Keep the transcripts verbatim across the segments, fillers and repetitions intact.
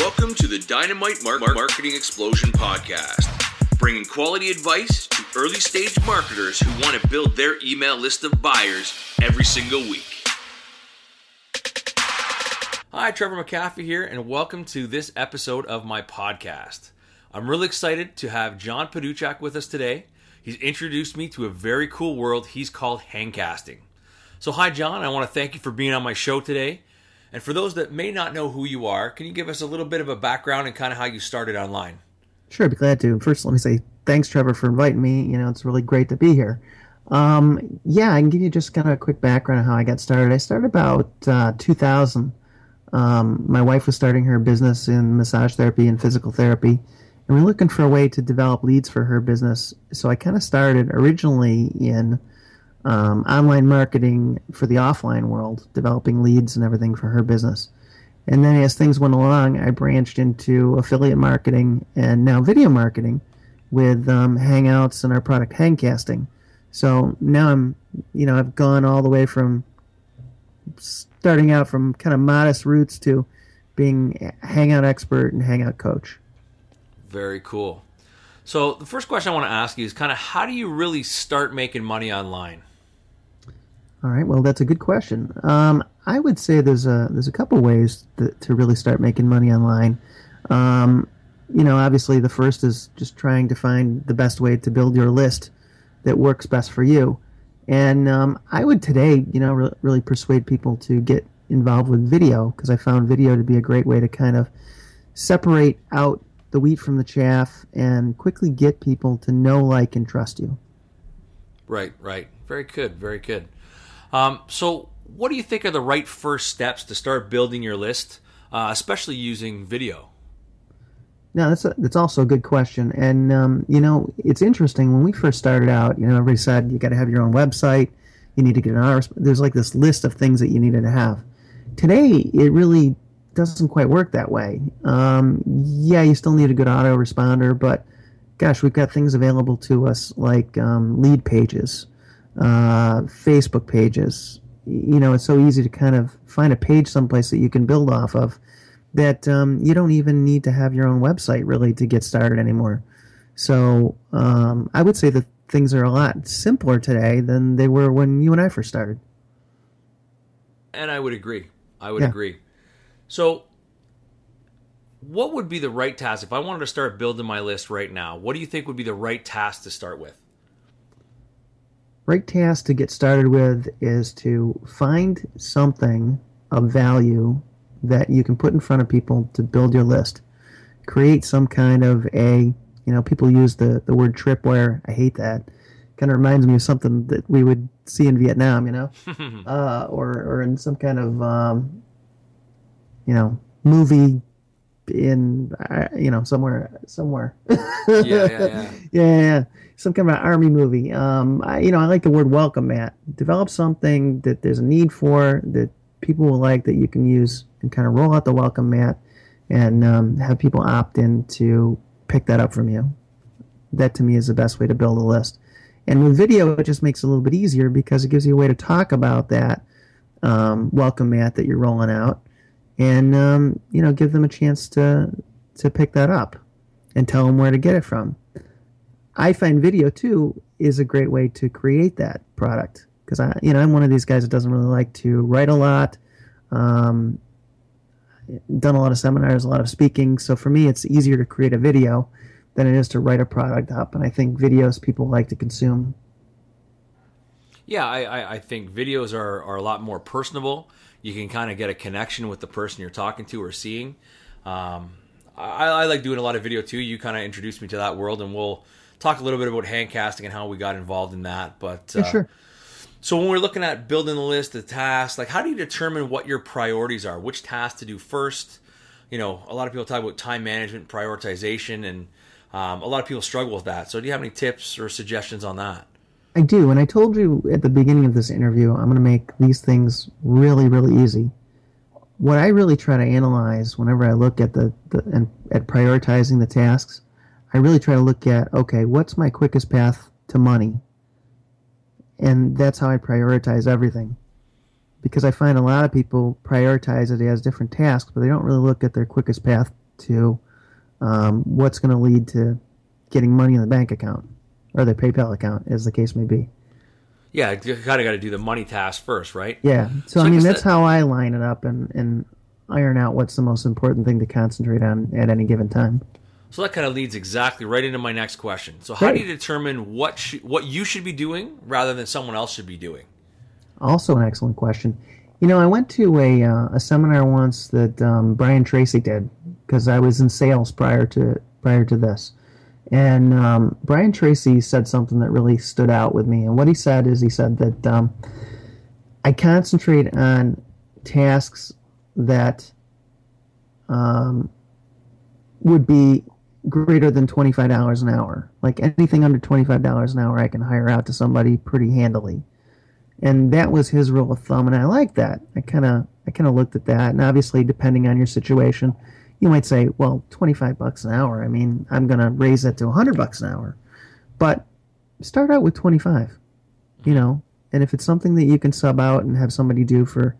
Welcome to the Dynamite Mark- Marketing Explosion Podcast, bringing quality advice to early-stage marketers who want to build their email list of buyers every single week. Hi, Trevor McAfee here, and welcome to this episode of my podcast. I'm really excited to have John Paduchak with us today. He's introduced me to a very cool world he's called Hangcasting. So hi, John. I want to thank you for being on my show today. And for those that may not know who you are, can you give us a little bit of a background and kind of how you started online? Sure, I'd be glad to. First, let me say thanks, Trevor, for inviting me. You know, it's really great to be here. Um, yeah, I can give you just kind of a quick background on how I got started. I started about uh, two thousand. Um, my wife was starting her business in massage therapy and physical therapy, and we were looking for a way to develop leads for her business. So I kind of started originally in Um, online marketing for the offline world, developing leads and everything for her business. And then as things went along, I branched into affiliate marketing and now video marketing with um, Hangouts and our product Hangcasting. So now I'm, you know, I've gone all the way from starting out from kind of modest roots to being Hangout expert and Hangout coach. Very cool. So the first question I want to ask you is kind of how do you really start making money online? All right, well, that's a good question. Um, I would say there's a there's a couple ways that, to really start making money online. Um, you know, obviously the first is just trying to find the best way to build your list that works best for you. And um, I would today, you know, re- really persuade people to get involved with video because I found video to be a great way to kind of separate out the wheat from the chaff and quickly get people to know, like, and trust you. Right, right. Very good, very good. Um, so what do you think are the right first steps to start building your list, uh, especially using video? No, that's a, that's also a good question. And, um, you know, it's interesting. When we first started out, you know, everybody said you got to have your own website. You need to get an R S. There's like this list of things that you needed to have. Today, it really doesn't quite work that way. Um, yeah, you still need a good autoresponder, but gosh, we've got things available to us like um, lead pages, uh, Facebook pages. You know, it's so easy to kind of find a page someplace that you can build off of that um, you don't even need to have your own website really to get started anymore. So um, I would say that things are a lot simpler today than they were when you and I first started. And I would agree. I would yeah. agree. So what would be the right task? If I wanted to start building my list right now, what do you think would be the right task to start with? Right task to get started with is to find something of value that you can put in front of people to build your list. Create some kind of a, you know, people use the, the word tripwire. I hate that. Kind of reminds me of something that we would see in Vietnam, you know, uh, or, or in some kind of Um, you know, movie in, uh, you know, somewhere, somewhere. yeah, yeah, yeah. yeah, yeah. Some kind of an army movie. Um, I, you know, I like the word welcome mat. Develop something that there's a need for, that people will like, that you can use and kind of roll out the welcome mat and um, have people opt in to pick that up from you. That, to me, is the best way to build a list. And with video, it just makes it a little bit easier because it gives you a way to talk about that um, welcome mat that you're rolling out. And, um, you know, give them a chance to to pick that up and tell them where to get it from. I find video, too, is a great way to create that product because, I, you know, I'm one of these guys that doesn't really like to write a lot, um, done a lot of seminars, a lot of speaking. So for me, it's easier to create a video than it is to write a product up. And I think videos people like to consume. Yeah, I, I think videos are, are a lot more personable. You can kind of get a connection with the person you're talking to or seeing. Um, I, I like doing a lot of video too. You kind of introduced me to that world, and we'll talk a little bit about Hangcasting and how we got involved in that. But uh, yeah, sure. So when we're looking at building the list of tasks, like how do you determine what your priorities are? Which tasks to do first? You know, a lot of people talk about time management, prioritization, and um, a lot of people struggle with that. So do you have any tips or suggestions on that? I do, and I told you at the beginning of this interview, I'm going to make these things really, really easy. What I really try to analyze whenever I look at the, the and at prioritizing the tasks, I really try to look at, okay, what's my quickest path to money? And that's how I prioritize everything. Because I find a lot of people prioritize it as different tasks, but they don't really look at their quickest path to um, what's going to lead to getting money in the bank account or the PayPal account, as the case may be. Yeah, you kind of got to do the money task first, right? Yeah. So, so I mean, I that's that... how I line it up and, and iron out what's the most important thing to concentrate on at any given time. So that kind of leads exactly right into my next question. So how right. do you determine what sh- what you should be doing rather than someone else should be doing? Also an excellent question. You know, I went to a uh, a seminar once that um, Brian Tracy did because I was in sales prior to prior to this. And um, Brian Tracy said something that really stood out with me. And what he said is he said that um, I concentrate on tasks that um, would be greater than twenty-five dollars an hour. Like anything under twenty-five dollars an hour I can hire out to somebody pretty handily. And that was his rule of thumb, and I like that. I kind of I kind of looked at that, and obviously depending on your situation, you might say, well, twenty-five bucks an hour. I mean, I'm going to raise that to one hundred bucks an hour. But start out with twenty-five, you know. And if it's something that you can sub out and have somebody do for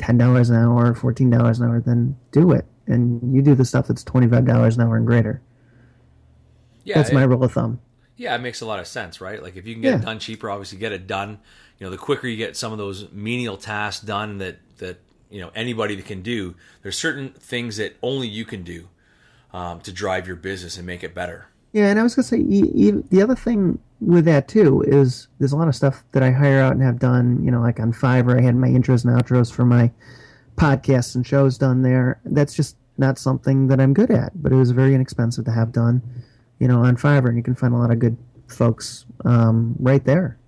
ten dollars an hour, fourteen dollars an hour, then do it. And you do the stuff that's twenty-five dollars an hour and greater. Yeah, that's it, my rule of thumb. Yeah, it makes a lot of sense, right? Like if you can get yeah. it done cheaper, obviously get it done. You know, the quicker you get some of those menial tasks done that, that you know, anybody can do, there's certain things that only you can do um, to drive your business and make it better. Yeah, and I was going to say, you, you, the other thing with that too is there's a lot of stuff that I hire out and have done, you know, like on Fiverr, I had my intros and outros for my podcasts and shows done there. That's just not something that I'm good at, but it was very inexpensive to have done, you know, on Fiverr, and you can find a lot of good folks um, right there.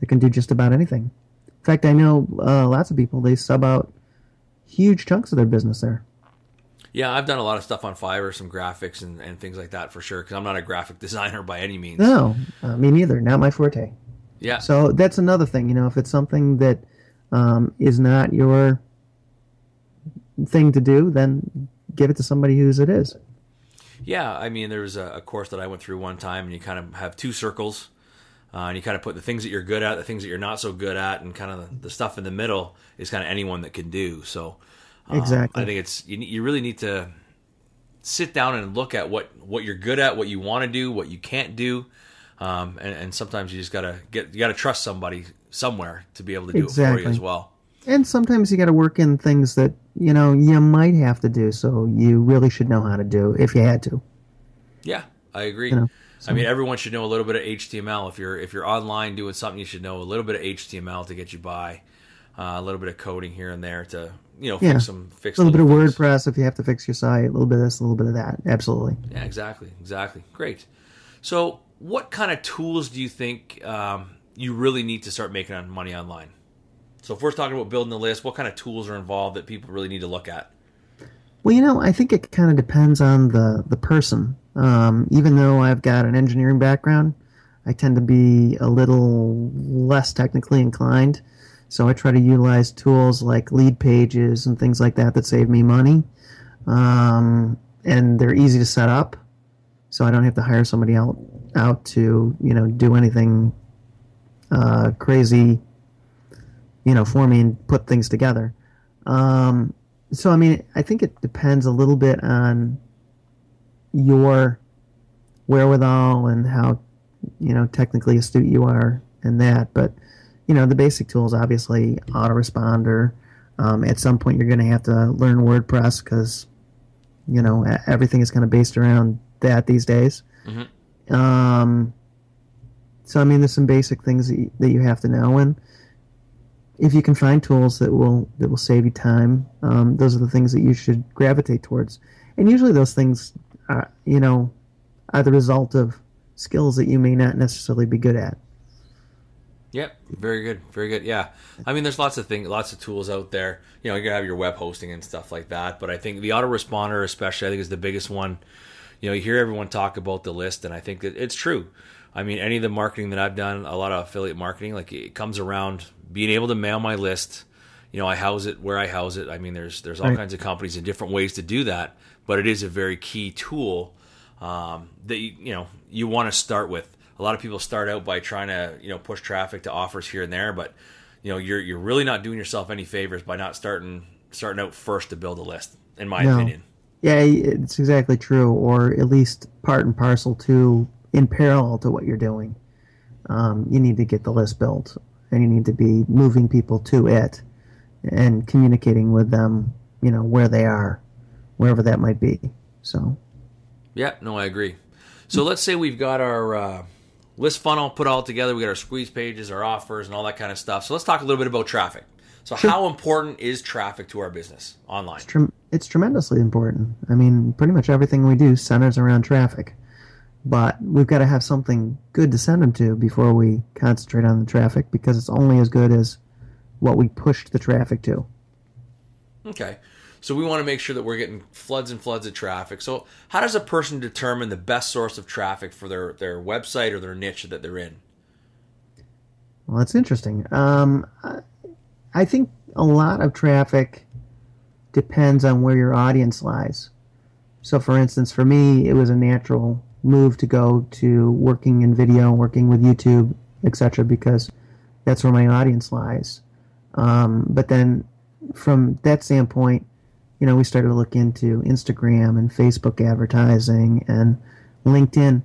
They can do just about anything. In fact, I know uh, lots of people, they sub out huge chunks of their business there. Yeah, I've done a lot of stuff on Fiverr, some graphics and, and things like that for sure, because I'm not a graphic designer by any means. No, uh, me neither. Not my forte. Yeah. So that's another thing. You know, if it's something that um, is not your thing to do, then give it to somebody whose it is. Yeah, I mean, there was a, a course that I went through one time, and you kind of have two circles. Uh, and you kind of put the things that you're good at, the things that you're not so good at, and kind of the, the stuff in the middle is kind of anyone that can do. So um, exactly. I think it's you, you really need to sit down and look at what, what you're good at, what you want to do, what you can't do. Um, and, and sometimes you just got to get you got to trust somebody somewhere to be able to do exactly. it for you as well. And sometimes you got to work in things that, you know, you might have to do. So you really should know how to do if you had to. Yeah, I agree. You know? So, I mean, everyone should know a little bit of H T M L. If you're if you're online doing something, you should know a little bit of H T M L to get you by. Uh, a little bit of coding here and there to you know yeah. fix some fix a little, little bit of things. WordPress if you have to fix your site. A little bit of this, a little bit of that. Absolutely. Yeah, exactly, exactly. Great. So, what kind of tools do you think um, you really need to start making money online? So, if we're talking about building the list, what kind of tools are involved that people really need to look at? Well, you know, I think it kind of depends on the the person. Um, even though I've got an engineering background, I tend to be a little less technically inclined. So I try to utilize tools like lead pages and things like that that save me money. Um, and they're easy to set up, so I don't have to hire somebody out, out to, you know, do anything uh, crazy, you know, for me and put things together. Um, so, I mean, I think it depends a little bit on your wherewithal and how, you know, technically astute you are and that. But, you know, the basic tools, obviously, autoresponder. Um, at some point, you're going to have to learn WordPress because, you know, everything is kind of based around that these days. Mm-hmm. Um, so, I mean, there's some basic things that you, that you have to know. And if you can find tools that will that will save you time, um, those are the things that you should gravitate towards. And usually those things... Uh, you know, are the result of skills that you may not necessarily be good at. Yep, very good, very good. Yeah, I mean, there's lots of things, lots of tools out there. You know, you gotta have your web hosting and stuff like that. But I think the autoresponder, especially, I think is the biggest one. You know, you hear everyone talk about the list, and I think that it's true. I mean, any of the marketing that I've done, a lot of affiliate marketing, like it comes around being able to mail my list. You know, I house it where I house it. I mean, there's there's all right. kinds of companies and different ways to do that, but it is a very key tool um, that you, you know you want to start with. A lot of people start out by trying to you know push traffic to offers here and there, but you know you're you're really not doing yourself any favors by not starting starting out first to build a list, in my no. opinion. Yeah, it's exactly true, or at least part and parcel to, in parallel to what you're doing. Um, you need to get the list built, and you need to be moving people to it and communicating with them, you know, where they are, wherever that might be. So, yeah, no, I agree. So let's say we've got our uh, list funnel put all together. We got our squeeze pages, our offers, and all that kind of stuff. So let's talk a little bit about traffic. So sure. How important is traffic to our business online? It's, trem- it's tremendously important. I mean, pretty much everything we do centers around traffic. But we've got to have something good to send them to before we concentrate on the traffic, because it's only as good as what we pushed the traffic to. Okay. So we want to make sure that we're getting floods and floods of traffic. So how does a person determine the best source of traffic for their, their website or their niche that they're in? Well, that's interesting. Um, I think a lot of traffic depends on where your audience lies. So, for instance, for me, it was a natural move to go to working in video, working with YouTube, et cetera, because that's where my audience lies. Um, but then from that standpoint, you know, we started to look into Instagram and Facebook advertising and LinkedIn,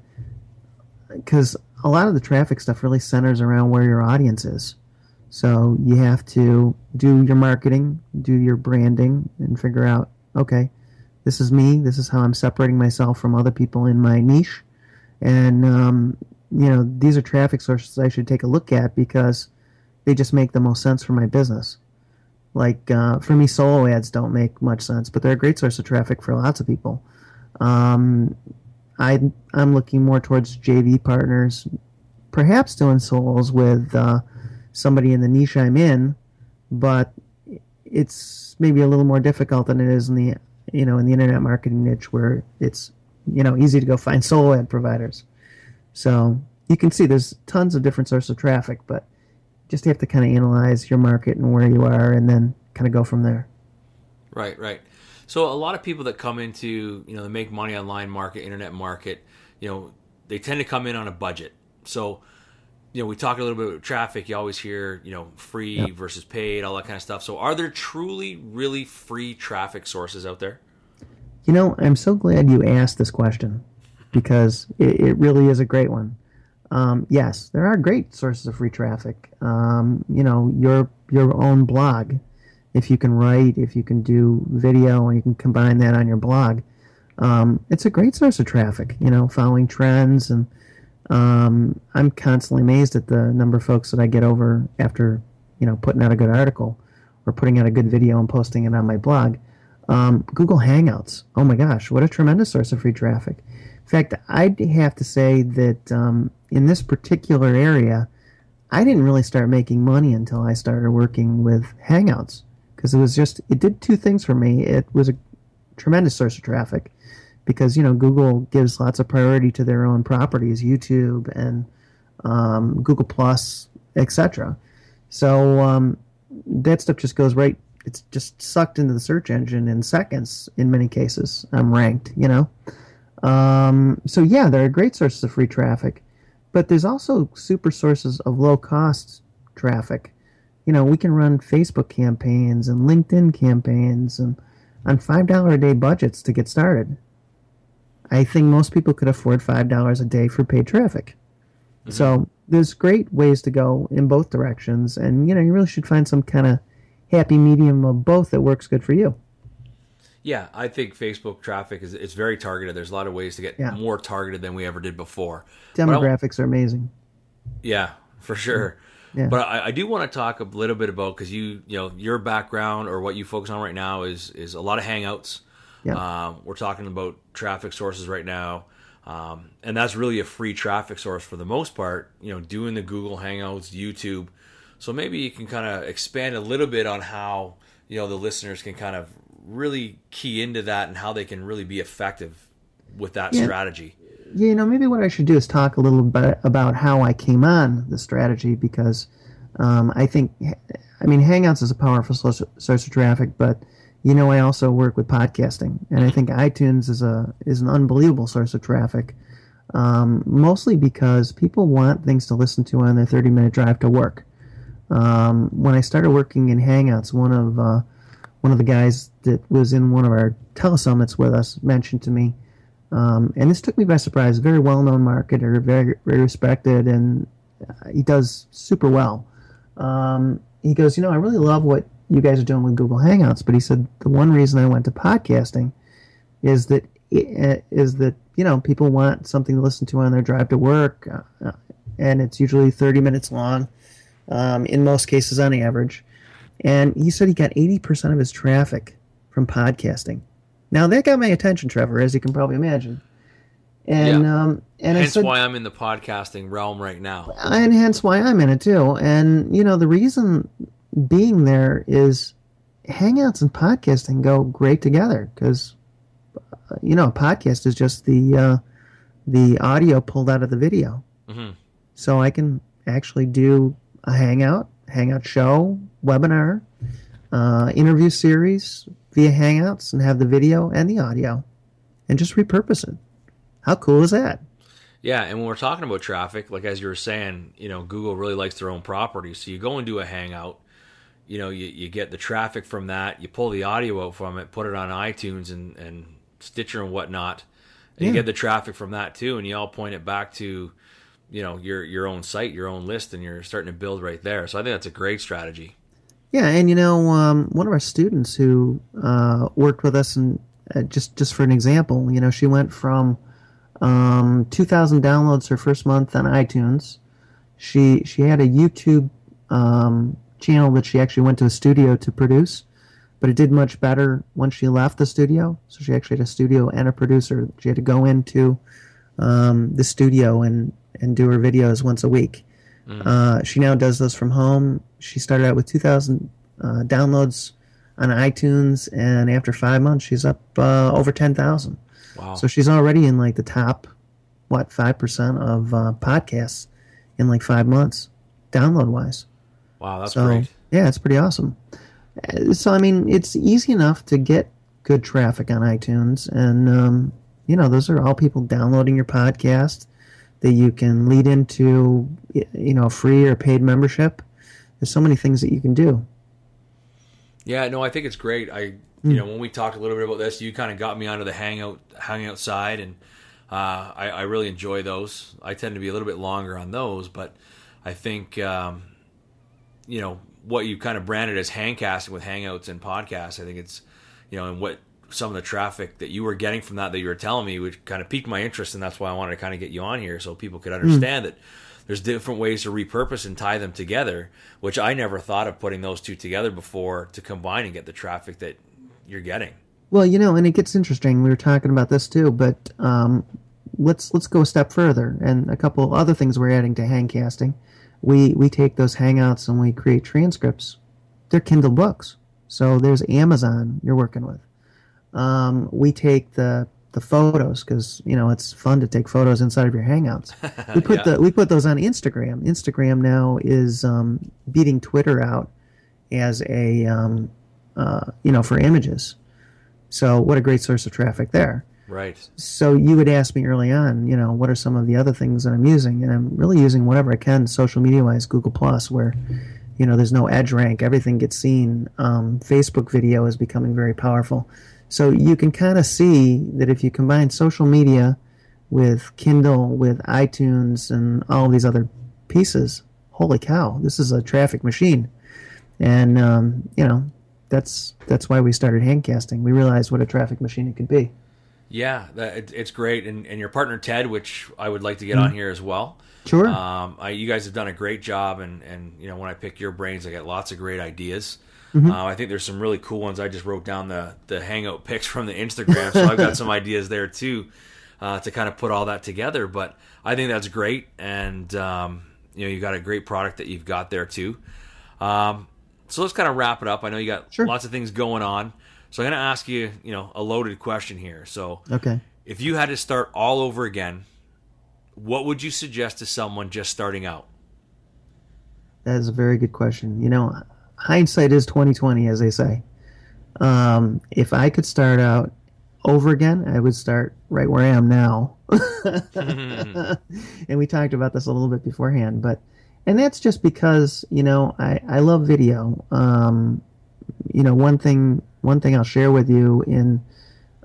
because a lot of the traffic stuff really centers around where your audience is. So you have to do your marketing, do your branding, and figure out, okay, this is me, this is how I'm separating myself from other people in my niche, and um, you know, these are traffic sources I should take a look at because they just make the most sense for my business. Like, uh, for me, solo ads don't make much sense, but they're a great source of traffic for lots of people. Um, I, I'm looking more towards J V partners, perhaps doing solos with uh, somebody in the niche I'm in, but it's maybe a little more difficult than it is in the, you know, in the internet marketing niche, where it's, you know, easy to go find solo ad providers. So you can see there's tons of different sources of traffic, but just have to kind of analyze your market and where you are, and then kind of go from there. Right, right. So a lot of people that come into, you know, the make money online market, internet market, you know, they tend to come in on a budget. So, you know, we talk a little bit about traffic. You always hear, you know, free yep. versus paid, all that kind of stuff. So are there truly, really free traffic sources out there? You know, I'm so glad you asked this question, because it, it really is a great one. Um, yes, there are great sources of free traffic. Um, you know, your your own blog, if you can write, if you can do video, and you can combine that on your blog, um, it's a great source of traffic, you know, following trends. And um, I'm constantly amazed at the number of folks that I get over after, you know, putting out a good article or putting out a good video and posting it on my blog. Um, Google Hangouts, oh my gosh, what a tremendous source of free traffic. In fact, I'd have to say that um, in this particular area, I didn't really start making money until I started working with Hangouts, because it was just, it did two things for me. It was a tremendous source of traffic because, you know, Google gives lots of priority to their own properties, YouTube and um, Google Plus, et cetera. So um, that stuff just goes right, it's just sucked into the search engine in seconds in many cases. I'm ranked, you know. Um, so yeah, there are great sources of free traffic, but there's also super sources of low-cost traffic. You know, we can run Facebook campaigns and LinkedIn campaigns and on five dollars a day budgets to get started. I think most people could afford five dollars a day for paid traffic. Mm-hmm. So there's great ways to go in both directions, and, you know, you really should find some kind of happy medium of both that works good for you. Yeah, I think Facebook traffic is it's very targeted. There's a lot of ways to get yeah. more targeted than we ever did before. Demographics are amazing. Yeah, for sure. Yeah. But I, I do want to talk a little bit about, because you you know your background or what you focus on right now is is a lot of Hangouts. Yeah. Um, we're talking about traffic sources right now, um, and that's really a free traffic source for the most part. You know, doing the Google Hangouts, YouTube. So maybe you can kind of expand a little bit on how, you know, the listeners can kind of really key into that and how they can really be effective with that yeah. strategy. Yeah, you know, maybe what I should do is talk a little bit about how I came on the strategy, because um, I think, I mean, Hangouts is a powerful source of traffic, but, you know, I also work with podcasting, and I think iTunes is a is an unbelievable source of traffic, um, mostly because people want things to listen to on their thirty-minute drive to work. Um, when I started working in Hangouts, one of... Uh, one of the guys that was in one of our telesummits with us mentioned to me, um, and this took me by surprise, very well-known marketer, very, very respected, and he does super well. Um, he goes, you know, I really love what you guys are doing with Google Hangouts, but he said the one reason I went to podcasting is that is that you know, people want something to listen to on their drive to work, uh, and it's usually thirty minutes long, um, in most cases on average. And he said he got eighty percent of his traffic from podcasting. Now, that got my attention, Trevor, as you can probably imagine. And yeah. um, and hence I said, why I'm in the podcasting realm right now. And hence why I'm in it, too. And, you know, the reason being there is Hangouts and podcasting go great together because, you know, a podcast is just the uh, the audio pulled out of the video. Mm-hmm. So I can actually do a Hangout, Hangout show, webinar, uh, interview series via Hangouts and have the video and the audio and just repurpose it. How cool is that? Yeah, and when we're talking about traffic, like as you were saying, you know, Google really likes their own property. So you go and do a Hangout, you know, you, you get the traffic from that, you pull the audio out from it, put it on iTunes and, and Stitcher and whatnot, and yeah. you get the traffic from that too, and you all point it back to, you know, your your own site, your own list, and you're starting to build right there. So I think that's a great strategy. Yeah, and you know, um, one of our students who uh, worked with us, and uh, just just for an example, you know, she went from um, two thousand downloads her first month on iTunes. She she had a YouTube um, channel that she actually went to a studio to produce, but it did much better once she left the studio. So she actually had a studio and a producer. She had to go into um, the studio and and do her videos once a week. Mm. Uh, she now does those from home. She started out with two thousand uh, downloads on iTunes, and after five months, she's up uh, over ten thousand. Wow. So she's already in like the top, what, five percent of uh, podcasts in like five months, download-wise. Wow, that's so, great. Yeah, it's pretty awesome. So, I mean, it's easy enough to get good traffic on iTunes, and, um, you know, those are all people downloading your podcast that you can lead into, you know, free or paid membership. There's so many things that you can do. Yeah, no, I think it's great. I, you mm. know, when we talked a little bit about this, you kind of got me onto the hangout, hangout side, and uh, I, I really enjoy those. I tend to be a little bit longer on those, but I think, um, you know, what you kind of branded as Hangcasting with Hangouts and podcasts, I think it's, you know, and what some of the traffic that you were getting from that that you were telling me would kind of pique my interest, and that's why I wanted to kind of get you on here so people could understand mm. that there's different ways to repurpose and tie them together, which I never thought of putting those two together before to combine and get the traffic that you're getting. Well, you know, and it gets interesting. We were talking about this too, but um, let's let's go a step further, and a couple other things we're adding to Hangcasting. We, we take those Hangouts and we create transcripts. They're Kindle books. So there's Amazon you're working with. Um, we take the the photos because, you know, it's fun to take photos inside of your Hangouts. We put yeah. the we put those on Instagram. Instagram now is um, beating Twitter out as a um, uh, you know, for images. So what a great source of traffic there. Right. So you would ask me early on, you know, what are some of the other things that I'm using? And I'm really using whatever I can, social media-wise, Google Plus, where, you know, there's no edge rank. Everything gets seen. Um, Facebook video is becoming very powerful. So you can kind of see that if you combine social media with Kindle, with iTunes, and all these other pieces, holy cow, this is a traffic machine. And, um, you know, that's that's why we started Hangcasting. We realized what a traffic machine it could be. Yeah, that, it's great. And, and your partner, Ted, which I would like to get mm-hmm. on here as well. Sure. Um, I, you guys have done a great job. And, and, you know, when I pick your brains, I get lots of great ideas. Mm-hmm. Uh, I think there's some really cool ones. I just wrote down the, the hangout pics from the Instagram. So I've got some ideas there, too, uh, to kind of put all that together. But I think that's great. And, um, you know, you've got a great product that you've got there, too. Um, so let's kind of wrap it up. I know you got sure. lots of things going on. So I'm going to ask you, you know, a loaded question here. So okay. if you had to start all over again, what would you suggest to someone just starting out? That is a very good question. You know, hindsight is twenty twenty, as they say. Um, if I could start out over again, I would start right where I am now. And we talked about this a little bit beforehand, but, and that's just because, you know, I, I love video. Um, you know, one thing one thing I'll share with you in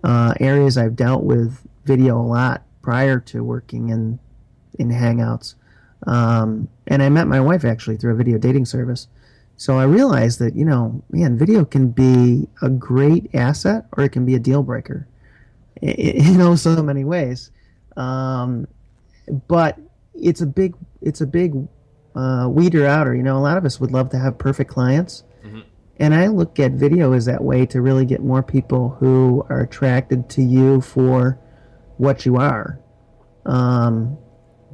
uh, areas I've dealt with video a lot prior to working in in Hangouts. Um, and I met my wife actually through a video dating service. So I realized that, you know, man, video can be a great asset or it can be a deal breaker. You know, so many ways. Um, but it's a big, it's a big uh, weeder outer. You know, a lot of us would love to have perfect clients. Mm-hmm. And I look at video as that way to really get more people who are attracted to you for what you are. Um,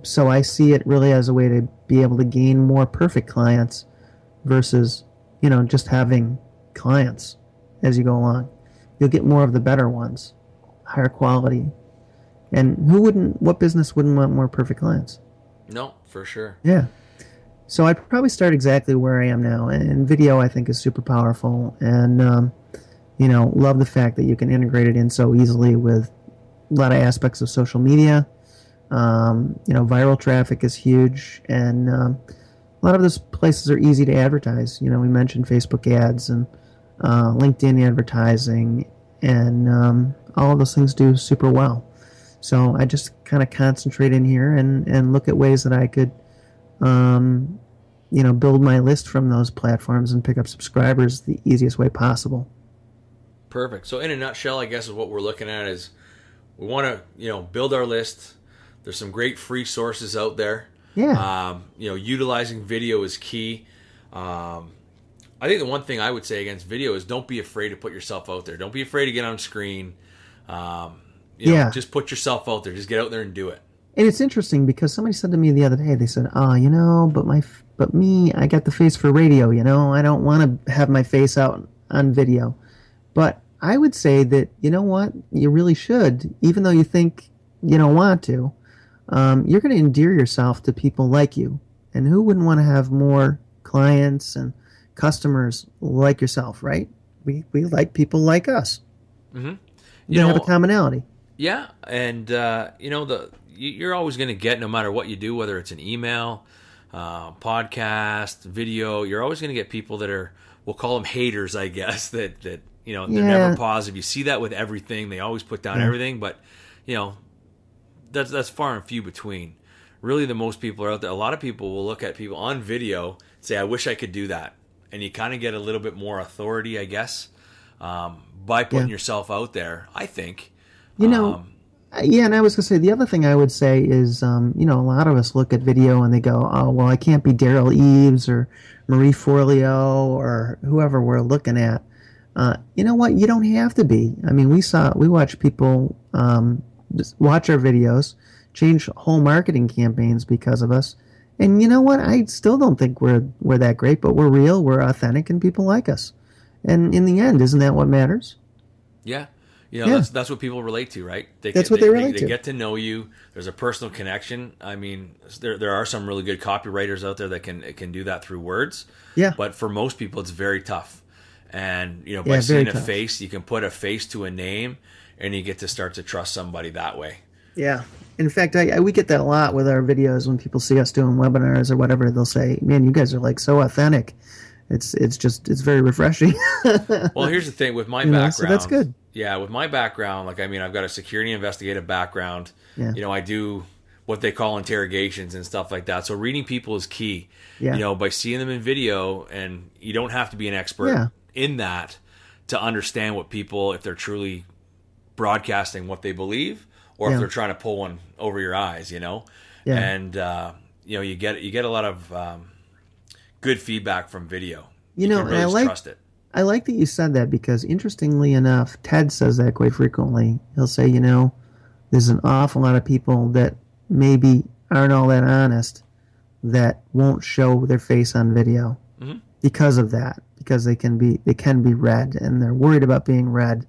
so I see it really as a way to be able to gain more perfect clients versus, you know, just having clients as you go along. You'll get more of the better ones, higher quality. And who wouldn't, what business wouldn't want more perfect clients? No, for sure. Yeah. So I'd probably start exactly where I am now. And video, I think, is super powerful. And, um, you know, love the fact that you can integrate it in so easily with a lot of aspects of social media. Um, you know, viral traffic is huge. And um, a lot of those places are easy to advertise. You know, we mentioned Facebook ads and uh, LinkedIn advertising. And um, all of those things do super well. So I just kind of concentrate in here and, and look at ways that I could Um, you know, build my list from those platforms and pick up subscribers the easiest way possible. Perfect. So in a nutshell, I guess is what we're looking at is we want to, you know, build our list. There's some great free sources out there. Yeah. Um, you know, utilizing video is key. Um, I think the one thing I would say against video is don't be afraid to put yourself out there. Don't be afraid to get on screen. Um, you know, yeah. Just put yourself out there. Just get out there and do it. And it's interesting because somebody said to me the other day, they said, oh, you know, but my, but me, I got the face for radio, you know, I don't want to have my face out on video. But I would say that, you know what, you really should, even though you think you don't want to, um, you're going to endear yourself to people like you. And who wouldn't want to have more clients and customers like yourself, right? We we like people like us. Mm-hmm. You know, have a commonality. Yeah, and, uh, you know, the... you're always going to get, no matter what you do, whether it's an email, uh, podcast, video, you're always going to get people that are, we'll call them haters, I guess, that, that you know, they're yeah. never positive. You see that with everything. They always put down yeah. everything, but, you know, that's that's far and few between. Really, the most people are out there. A lot of people will look at people on video and say, I wish I could do that. And you kind of get a little bit more authority, I guess, um, by putting yeah. yourself out there, I think. You know... Um, Yeah, and I was going to say, the other thing I would say is, um, you know, a lot of us look at video and they go, oh, well, I can't be Daryl Eves or Marie Forleo or whoever we're looking at. Uh, you know what? You don't have to be. I mean, we saw, we watch people um, just watch our videos, change whole marketing campaigns because of us. And you know what? I still don't think we're we're that great, but we're real, we're authentic, and people like us. And in the end, isn't that what matters? Yeah. You know, yeah. that's, that's what people relate to, right? They, that's what they, they relate they, to. They get to know you. There's a personal connection. I mean, there there are some really good copywriters out there that can can do that through words. Yeah. But for most people, it's very tough. And, you know, by yeah, seeing a tough. face, you can put a face to a name, and you get to start to trust somebody that way. Yeah. In fact, I, I we get that a lot with our videos when people see us doing webinars or whatever. They'll say, man, you guys are, like, so authentic. It's it's just it's very refreshing. Well, here's the thing with my you background. Know, so that's good. Yeah, with my background, like I mean, I've got a security investigative background. Yeah. You know, I do what they call interrogations and stuff like that. So reading people is key. Yeah. You know, by seeing them in video, and you don't have to be an expert yeah. in that to understand what people, if they're truly broadcasting what they believe, or yeah. if they're trying to pull one over your eyes. You know, yeah. and uh, you know, you get you get a lot of. Um, Good feedback from video. You know, you can really and I like, trust it. I like that you said that because, interestingly enough, Ted says that quite frequently. He'll say, you know, there's an awful lot of people that maybe aren't all that honest that won't show their face on video mm-hmm. because of that, because they can be they can be read and they're worried about being read.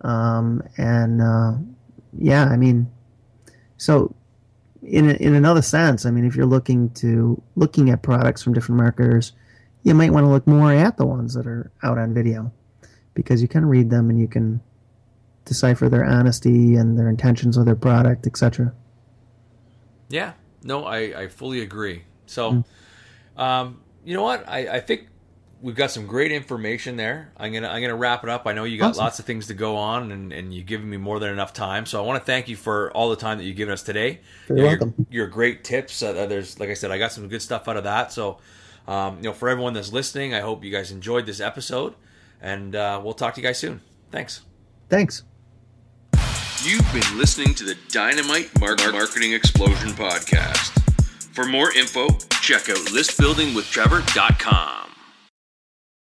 Um, and uh, yeah, I mean, so. In in another sense, I mean, if you're looking to looking at products from different marketers, you might want to look more at the ones that are out on video because you can read them and you can decipher their honesty and their intentions of their product, et cetera. Yeah, no, I, I fully agree. So, mm. um, you know what? I, I think we've got some great information there. I'm gonna I'm gonna wrap it up. I know you got awesome. lots of things to go on, and, and you've given me more than enough time. So I want to thank you for all the time that you've given us today. You're you know, welcome. Your, your great tips. Uh, there's like I said, I got some good stuff out of that. So um, you know, for everyone that's listening, I hope you guys enjoyed this episode, and uh, we'll talk to you guys soon. Thanks. Thanks. You've been listening to the Dynamite Marketing Explosion Podcast. For more info, check out list building with Trevor dot com.